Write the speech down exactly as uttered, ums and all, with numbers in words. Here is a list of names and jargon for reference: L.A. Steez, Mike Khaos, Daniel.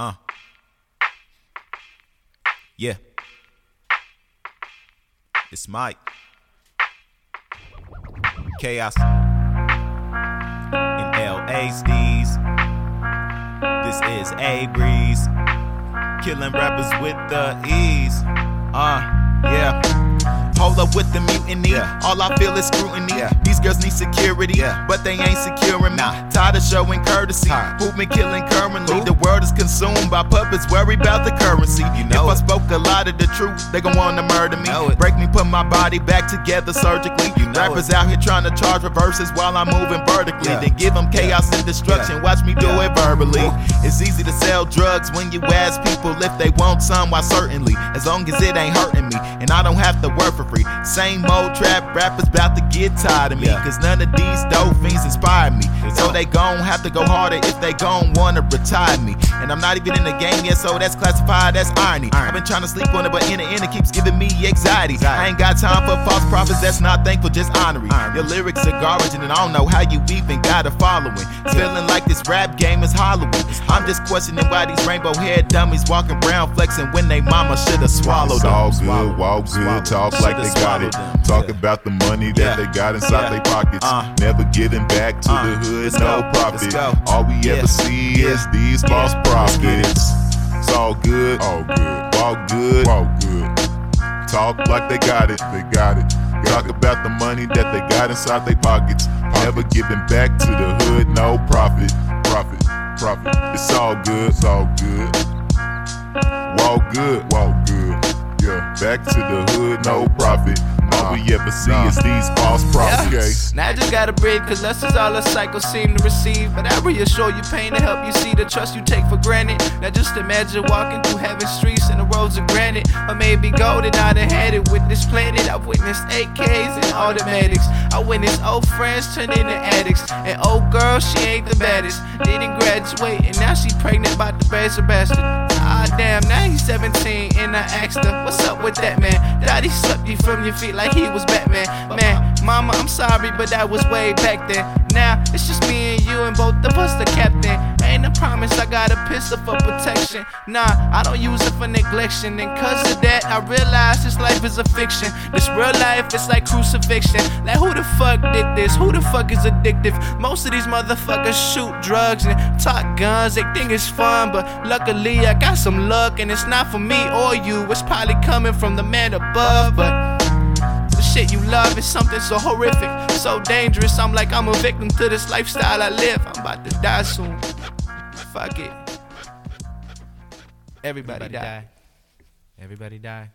Uh. Yeah. It's Mike. Khaos. In L A. Steez. This is A Breeze. Killing rappers with the ease. Uh. Yeah. Hold up with the mutiny, yeah. All I feel is scrutiny, yeah. These girls need security, yeah. But they ain't securing me, nah. Tired of showing courtesy, huh. Who been killing currently? Ooh. The world is consumed by puppets, worry about the currency, you know. If it. I spoke a lot of the truth, they gon' wanna murder me, know. Break me, put my body back together surgically, you know. Rappers it. Out here trying to charge reverses while I'm moving vertically, yeah. Then give them chaos, yeah. And destruction, yeah. Watch me, yeah. Do it verbally, ooh. It's easy to sell drugs when you ask people if they want some, why certainly, as long as it ain't hurting me, and I don't have to work for free. Same old trap rappers bout to get tired of me, yeah. Cause none of these dope fiends inspire me, yeah. So they gon' have to go harder if they gon' wanna retire me. And I'm not even in the game yet, so that's classified as irony. I've been trying to sleep on it, but in the end it keeps giving me anxiety. I ain't got time for false prophets, that's not thankful, just honorary. Your lyrics are garbage and I don't know how you even got a following. It's feeling like this rap game is Hollywood. I'm just questioning why these rainbow haired dummies walking around flexing when they mama should've swallowed them. All good, walk good, talk like they got it. Talk about the money that they got inside their pockets. Never getting back to the hood, no profit. All we ever see is these false prophets. It's all good, all good, walk good, walk good. Talk like they got it, they got it. Talk about the money that they got inside their pockets. Never giving back to the hood, no profit, profit, profit. It's all good, it's all good. Walk good, walk good. Back to the hood, no profit. All we ever see is these false prophets. Yeah. Now I just gotta breathe, cause less is all a cycle seem to receive. But I reassure you, pain to help you see the trust you take for granted. Now just imagine walking through heaven's streets and the roads of granite, or maybe golden. I done had it with this planet. I've witnessed A Ks and automatics. I witnessed old friends turn into addicts, and old girl, she ain't the baddest. Didn't graduate and now she pregnant by the bastard bastard. Ah damn, now he's seventeen and I asked her, what's up with that man? Daddy swept you from your feet like he was Batman. Man, mama, I'm sorry, but that was way back then. Now, it's just me and you and both of us the captain. Ain't a promise, I got a pistol for protection. Nah, I don't use it for neglection. And cause of that, I realize this life is a fiction. This real life is like crucifixion. Like who the fuck did this? Who the fuck is addictive? Most of these motherfuckers shoot drugs and talk guns. They think it's fun, but luckily I got some luck. And it's not for me or you, it's probably coming from the man above. But the shit you love is something so horrific, so dangerous. I'm like, I'm a victim to this lifestyle I live. I'm about to die soon. Fuck it. Everybody, Everybody die. die. Everybody die.